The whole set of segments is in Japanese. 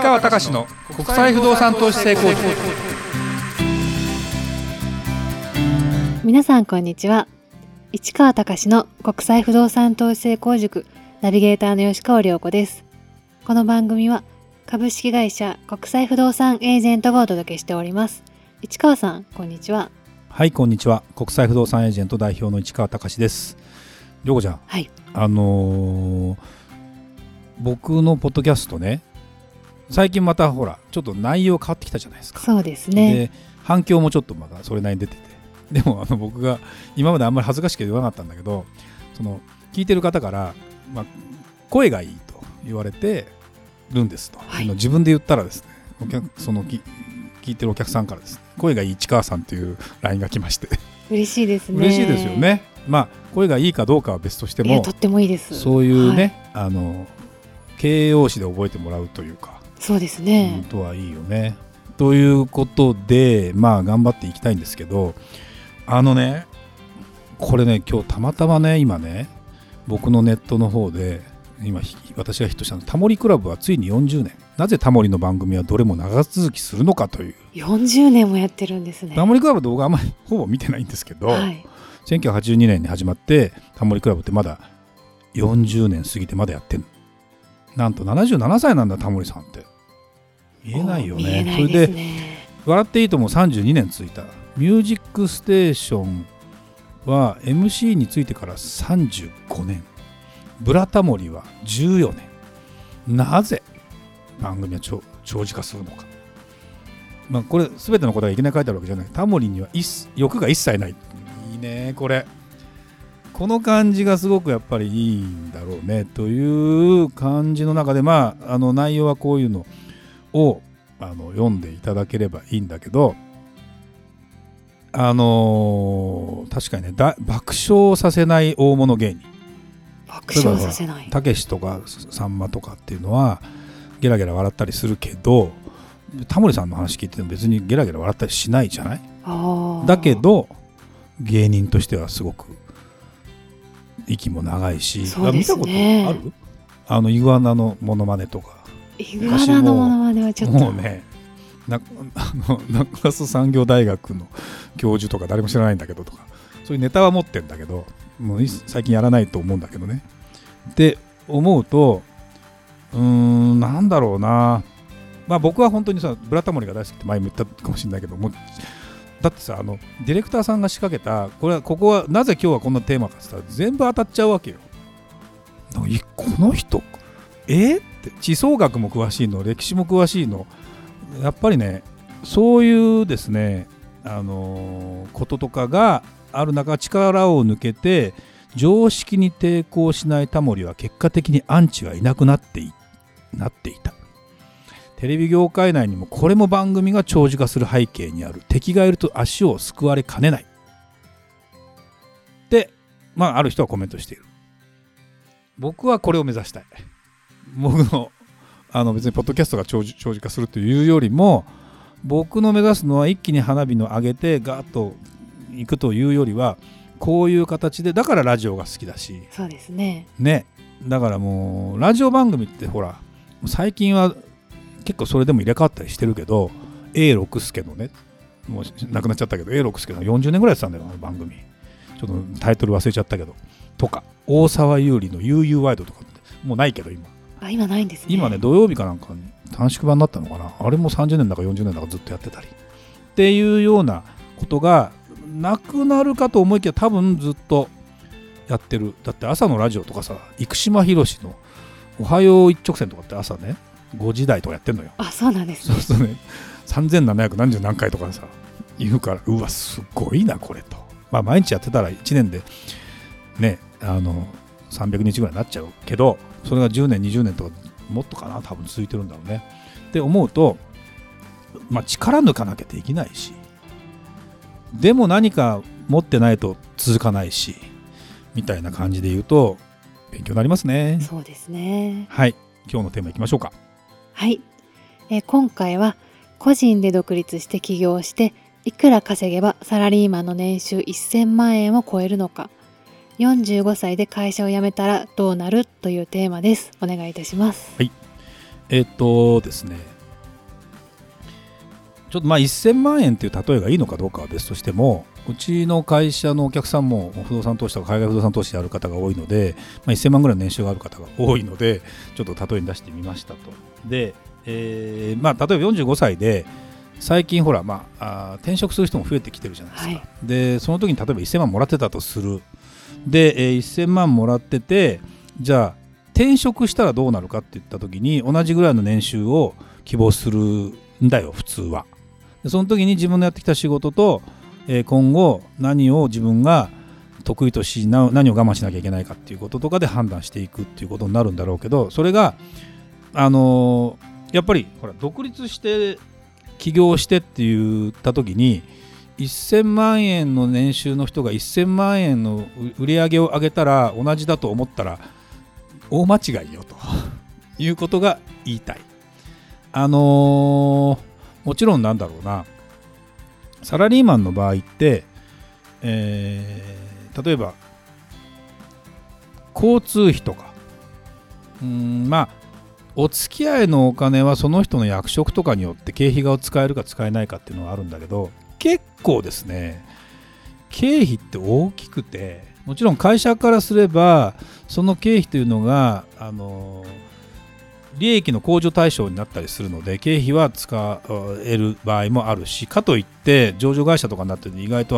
西川貴の国際不動産投資成功塾。皆さんこんにちは。市川貴の国際不動産投資成功塾ナビゲーターの吉川良子です。この番組は株式会社国際不動産エージェントがお届けしております。市川さんこんにちは。はい、こんにちは。国際不動産エージェント代表の市川貴です。良子ちゃん、はい、僕のポッドキャストね、最近またほらちょっと内容変わってきたじゃないですか。そうですね。で反響もちょっとまだそれなりに出てて、でも僕が今まであんまり恥ずかしく言わなかったんだけど、その聞いてる方から、まあ、声がいいと言われてるんですと、はい、自分で言ったらですね、聞いてるお客さんからですね、声がいい市川さんという LINE が来まして嬉しいですね。嬉しいですよね。まあ声がいいかどうかは別としても、とってもいいです。そういうね、はい、形容詞で覚えてもらうというか。そうですね、とはいいよね。ということで、まあ頑張っていきたいんですけど、これね、今日たまたまね、今ね、僕のネットの方で今私がヒットしたの、タモリクラブはついに40年、なぜタモリの番組はどれも長続きするのかという。40年もやってるんですね。タモリクラブ動画あんまりほぼ見てないんですけど、はい、1982年に始まってタモリクラブってまだ40年過ぎてまだやってる。なんと77歳なんだタモリさんって。見えないよね。見えないですね。それで笑っていいとも32年続いた。ミュージックステーションは MC についてから35年、ブラタモリは14年。なぜ番組は長寿化するのか、まあ、これ全てのことがいきなり書いてあるわけじゃない。タモリには欲が一切ない。いいね。この感じがすごくやっぱりいいんだろうねという感じの中で、まあ内容はこういうのを読んでいただければいいんだけど、確かにね、爆笑させない大物芸人。爆笑させない。たけしとかさんまとかっていうのはゲラゲラ笑ったりするけど、タモリさんの話聞いても別にゲラゲラ笑ったりしないじゃない。だけど芸人としてはすごく息も長いし、ね、見たことある？イグアナのモノマネとか。イグアナのモノマネはちょっともうね、中洲産業大学の教授とか誰も知らないんだけどとか、そういうネタは持ってんだけど、もう最近やらないと思うんだけどね。って思うと、なんだろうな、まあ僕は本当にさ、ブラタモリが大好きって前も言ったかもしれないけども、だってさ、ディレクターさんが仕掛けた、ここはなぜ今日はこんなテーマかって言ったら全部当たっちゃうわけよ。この人って地層学も詳しいの、歴史も詳しいの、やっぱりね、そういうですね、こととかがある中、力を抜けて常識に抵抗しないタモリは結果的にアンチがいなくなっていた。テレビ業界内にもこれも番組が長寿化する背景にある。敵がいると足をすくわれかねないで、まあある人はコメントしている。僕はこれを目指したい。僕の別にポッドキャストが長寿化するというよりも、僕の目指すのは一気に花火の上げてガーッといくというよりは、こういう形で、だからラジオが好きだし。そうですね。ね、だからもうラジオ番組ってほら最近は結構それでも入れ替わったりしてるけど、 A 六輔のね、もう亡くなっちゃったけど A 六輔の40年ぐらいやってたんだよ、あの番組。ちょっとタイトル忘れちゃったけど、とか大沢優里の UU ワイドとかってもうないけど、今ないんですね。今ね、土曜日かなんかに短縮版になったのかな、あれも30年だか40年だかずっとやってたりっていうようなことがなくなるかと思いきや、多分ずっとやってる。だって朝のラジオとかさ、生島ひろしのおはよう一直線とかって朝ね5時台とかやってんのよ。あ、そうなんですね。そうするとね、3700何十何回とかさ言うから、うわすごいなこれと。まあ毎日やってたら1年でね、300日ぐらいになっちゃうけど、それが10年20年とかもっとかな、多分続いてるんだろうねって思うと、まあ力抜かなきゃできないし、でも何か持ってないと続かないしみたいな感じで言うと勉強になりますね。そうですね。はい、今日のテーマいきましょうか。はい、今回は個人で独立して起業していくら稼げばサラリーマンの年収1000万円を超えるのか、45歳で会社を辞めたらどうなるというテーマです。お願いいたします。はい、ですね、ちょっとまあ1000万円っていう例えがいいのかどうかは別としても、うちの会社のお客さんも不動産投資とか海外不動産投資である方が多いので、まあ、1000万ぐらいの年収がある方が多いのでちょっと例えに出してみましたと。で、まあ例えば45歳で最近ほら、まあ、転職する人も増えてきてるじゃないですか、はい、でその時に例えば1000万もらってたとする。で、1000万もらってて、じゃあ転職したらどうなるかって言った時に同じぐらいの年収を希望するんだよ普通は。でその時に自分のやってきた仕事と、今後何を自分が得意とし何を我慢しなきゃいけないかっていうこととかで判断していくっていうことになるんだろうけど、それがやっぱりほら独立して起業してって言った時に1000万円の年収の人が1000万円の売り上げを上げたら同じだと思ったら大間違いよということが言いたい。もちろんなんだろうな、サラリーマンの場合って、例えば交通費とかまあお付き合いのお金はその人の役職とかによって経費が使えるか使えないかっていうのはあるんだけど、結構ですね経費って大きくて、もちろん会社からすればその経費というのが利益の控除対象になったりするので経費は使える場合もあるし、かといって上場会社とかになって意外と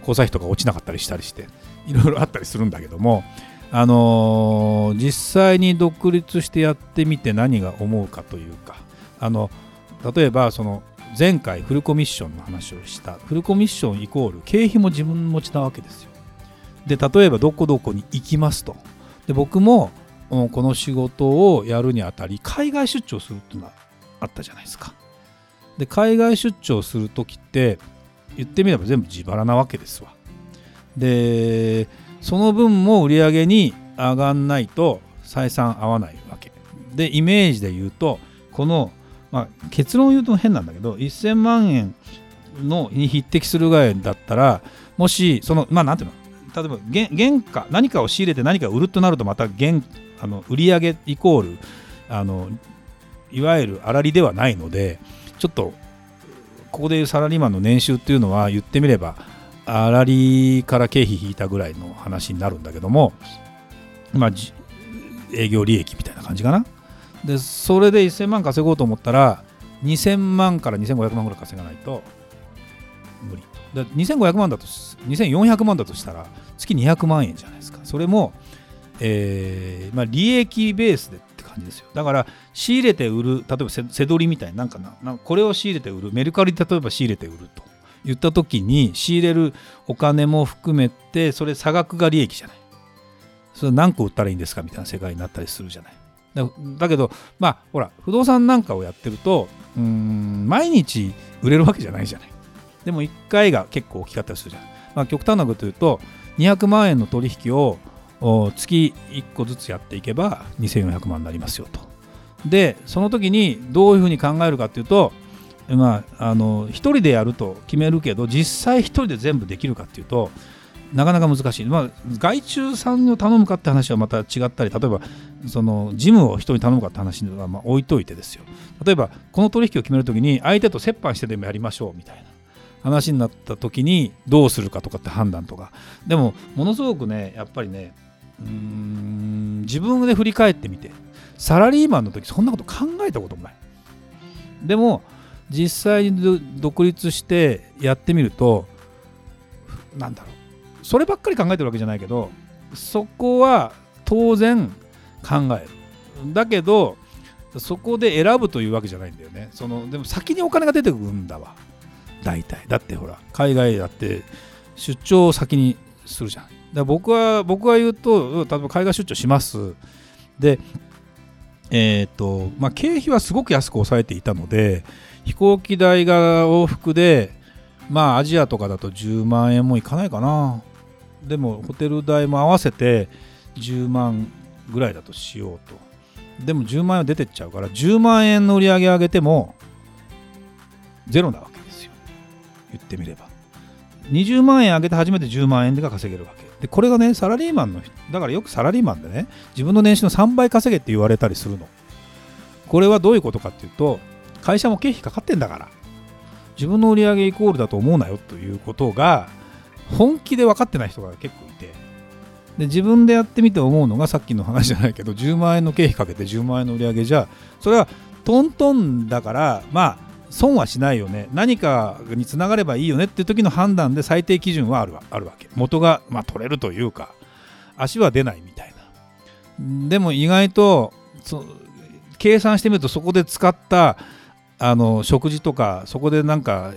交際費とか落ちなかったりしたりしていろいろあったりするんだけども、実際に独立してやってみて何が思うかというか、例えばその前回フルコミッションの話をした。フルコミッションイコール経費も自分持ちなわけですよ。で例えばどこどこに行きますと。で僕もこの仕事をやるにあたり海外出張するっていうのがあったじゃないですか。で海外出張するときって言ってみれば全部自腹なわけですわ。でその分も売り上げに上がんないと採算合わないわけで、イメージで言うとこの、まあ、結論を言うと変なんだけど1000万円のに匹敵するぐらいだったら、もしそのまあなんていうの、例えば原価何かを仕入れて何かを売るとなるとまた売り上げイコールいわゆる粗利ではないので、ちょっとここでいうサラリーマンの年収っていうのは言ってみれば粗利から経費引いたぐらいの話になるんだけども、まあ、営業利益みたいな感じかな。でそれで1000万稼ごうと思ったら2000万から2500万ぐらい稼がないと無理。で2500万だと2400万だとしたら月200万円じゃないですか。それも、まあ、利益ベースでって感じですよ。だから仕入れて売る、例えばセドリみたいな、これを仕入れて売る、メルカリで例えば仕入れて売ると言った時に仕入れるお金も含めて、それ差額が利益じゃない。それ何個売ったらいいんですかみたいな世界になったりするじゃない。だけどまあほら不動産なんかをやってると毎日売れるわけじゃないじゃない。でも1回が結構大きかったりするじゃない。まあ、極端なこと言うと200万円の取引を月1個ずつやっていけば2400万になりますよと。でその時にどういうふうに考えるかっていうと、まあ、一人でやると決めるけど実際一人で全部できるかっていうとなかなか難しい。まあ、外注さんを頼むかって話はまた違ったり、例えばその事務を人に頼むかって話はまあ置いといてですよ。例えばこの取引を決めるときに相手と折半してでもやりましょうみたいな話になったときにどうするかとかって判断とか、でもものすごくねやっぱりね自分で振り返ってみて、サラリーマンの時そんなこと考えたこともない。でも実際に独立してやってみると、なんだろう、そればっかり考えてるわけじゃないけどそこは当然考える。だけどそこで選ぶというわけじゃないんだよね。でも先にお金が出てくるんだわ大体。だってほら海外だって出張を先にするじゃん。だから僕は言うと、例えば海外出張します。でまあ、経費はすごく安く抑えていたので飛行機代が往復で、まあ、アジアとかだと10万円もいかないかな。でもホテル代も合わせて10万ぐらいだとしようと。でも10万円は出てっちゃうから10万円の売り上げ上げてもゼロなわけですよ。言ってみれば20万円上げて初めて10万円が稼げるわけで、これがねサラリーマンの人だから、よくサラリーマンでね自分の年収の3倍稼げって言われたりするの。これはどういうことかっていうと、会社も経費かかってんだから自分の売上イコールだと思うなよということが本気で分かってない人が結構いて、で自分でやってみて思うのが、さっきの話じゃないけど10万円の経費かけて10万円の売上じゃそれはトントンだから、まあ損はしないよね、何かにつながればいいよねっていう時の判断で最低基準はあるわけ。元が、まあ、取れるというか足は出ないみたいな。でも意外と計算してみると、そこで使った食事とか、そこでなんか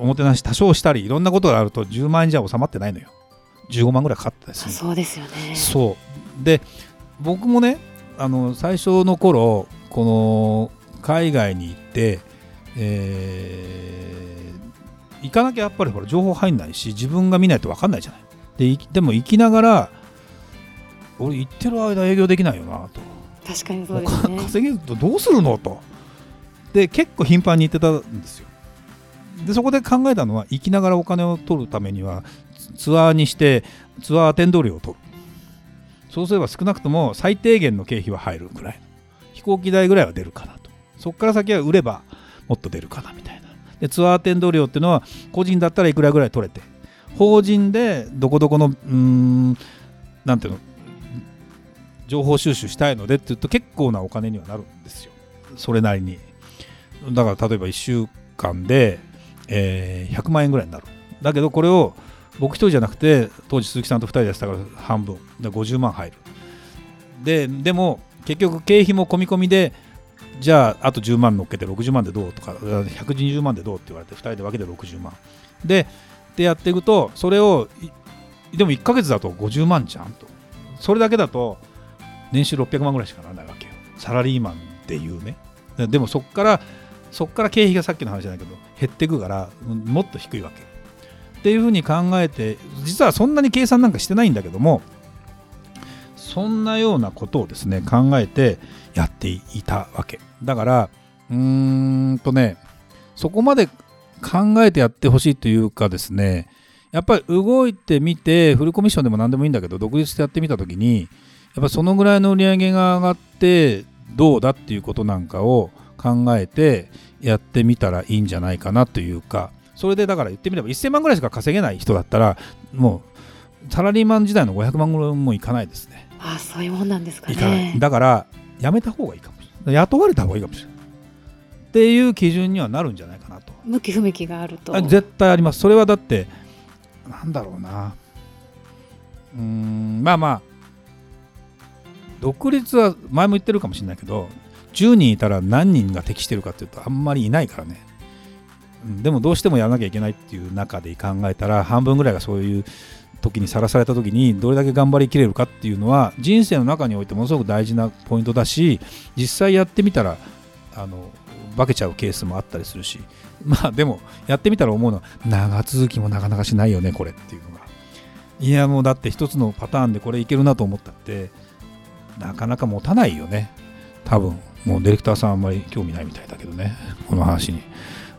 おもてなし多少したりいろんなことがあると10万円じゃ収まってないのよ。15万ぐらいかかったですね。そうですよね。そうで、僕もね最初の頃この海外に行って、行かなきゃやっぱりほら情報入んないし、自分が見ないと分かんないじゃない。でも行きながら俺行ってる間営業できないよなと。確かにそうですね。稼げるとどうするのと。で結構頻繁に行ってたんですよ。でそこで考えたのは、行きながらお金を取るためにはツアーにしてツアーアテンド料を取る。そうすれば少なくとも最低限の経費は入るくらい、飛行機代ぐらいは出るかなと。そこから先は売ればもっと出るかなみたいな。でツアーアテンド料っていうのは個人だったらいくらぐらい取れて、法人でどこどこのなんていうの情報収集したいのでって言うと結構なお金にはなるんですよ、それなりに。だから例えば1週間で、100万円ぐらいになる。だけどこれを僕一人じゃなくて当時鈴木さんと2人でやってたから半分で50万入る。でも結局経費も込み込みで、じゃああと10万乗っけて60万でどうとか120万でどうって言われて、2人で分けて60万でってやっていくと、それをでも1ヶ月だと50万じゃんと。それだけだと年収600万ぐらいしかならないわけよ、サラリーマンっていうね。でもそこから経費がさっきの話じゃないけど減っていくから、もっと低いわけっていうふうに考えて、実はそんなに計算なんかしてないんだけども、そんなようなことをですね考えてやっていたわけだから、そこまで考えてやってほしいというかですね、やっぱり動いてみて、フルコミッションでも何でもいいんだけど独立してやってみたときに、やっぱそのぐらいの売り上げが上がってどうだっていうことなんかを考えてやってみたらいいんじゃないかなというか。それでだから言ってみれば1000万ぐらいしか稼げない人だったら、もうサラリーマン時代の500万ぐらいもいかないですね。ああ、そういうもんなんですかね。いかない。だからやめた方がいいかもしれない、雇われた方がいいかもしれないっていう基準にはなるんじゃないかなと。向き不向きがあると絶対あります。それはだってなんだろうな、まあ独立は前も言ってるかもしれないけど、10人いたら何人が適してるかっていうとあんまりいないからね。でもどうしてもやらなきゃいけないっていう中で考えたら、半分ぐらいがそういう時にさらされた時にどれだけ頑張りきれるかっていうのは、人生の中においてものすごく大事なポイントだし、実際やってみたら化けちゃうケースもあったりするし、まあでもやってみたら思うのは、長続きもなかなかしないよねこれっていうのが。いやもうだって一つのパターンでこれいけるなと思ったってなかなか持たないよね。多分もうディレクターさんあんまり興味ないみたいだけどね、この話に。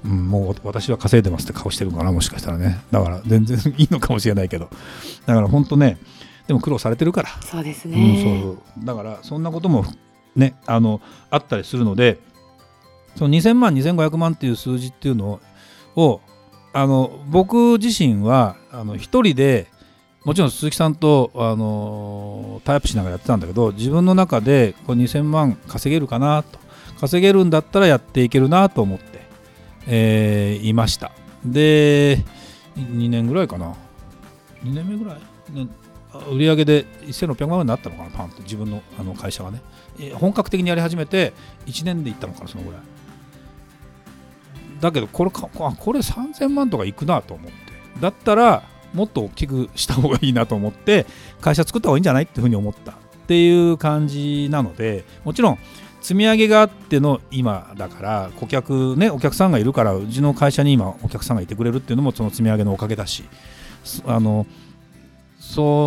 もう私は稼いでますって顔してるかな、もしかしたらね。だから全然いいのかもしれないけど、だから本当ね、でも苦労されてるから。そうですね、そうだからそんなこともねあったりするので、その2000万2500万っていう数字っていうのを僕自身は一人でもちろん鈴木さんとタイアップしながらやってたんだけど、自分の中でこう2000万稼げるかなと、稼げるんだったらやっていけるなと思って、いました。で2年ぐらいかな、2年目ぐらい、売り上げで1600万円になったのかな、パンって自分の会社がね、本格的にやり始めて1年でいったのかな、そのぐらいだけど、これ3000万とかいくなと思って、だったらもっと大きくした方がいいなと思って、会社作った方がいいんじゃないっていうふうに思ったっていう感じなので、もちろん積み上げがあっての今だから、顧客ね、お客さんがいるから、うちの会社に今お客さんがいてくれるっていうのもその積み上げのおかげだし、そ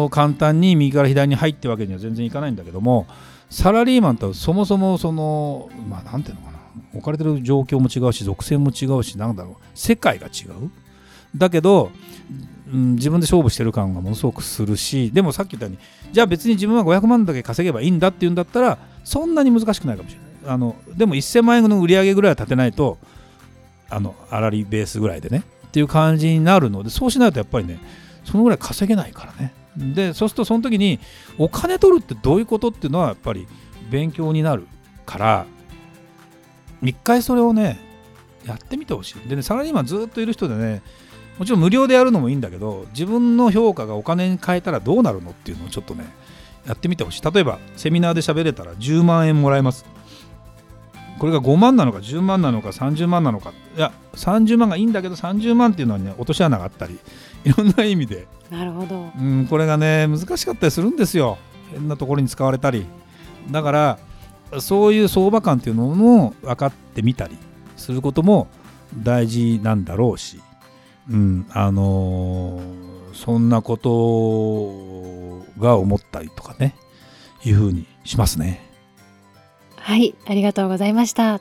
う簡単に右から左に入ってわけには全然いかないんだけども、サラリーマンとはそもそもそのまあなんていうのかな、置かれてる状況も違うし、属性も違うし、なんだろう、世界が違う。だけど自分で勝負してる感がものすごくするし、でもさっき言ったように、じゃあ別に自分は500万だけ稼げばいいんだっていうんだったら、そんなに難しくないかもしれない。でも1000万円の売り上げぐらいは立てないとあらりベースぐらいでねっていう感じになるので、そうしないとやっぱりねそのぐらい稼げないからね。でそうするとその時にお金取るってどういうことっていうのはやっぱり勉強になるから一回それをねやってみてほしい。でねサラリーマンずっといる人でね、もちろん無料でやるのもいいんだけど、自分の評価がお金に変えたらどうなるのっていうのをちょっとねやってみてほしい。例えばセミナーで喋れたら10万円もらえます。これが5万なのか10万なのか30万なのか、いや30万がいいんだけど30万っていうのはね落とし穴があったりいろんな意味で、なるほど、うん、これがね難しかったりするんですよ。変なところに使われたり、だからそういう相場感っていうのも分かってみたりすることも大事なんだろうし、うん、そんなことが思ったりとかねいうふうにしますね。はい、ありがとうございました。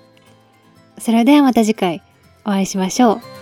それではまた次回お会いしましょう。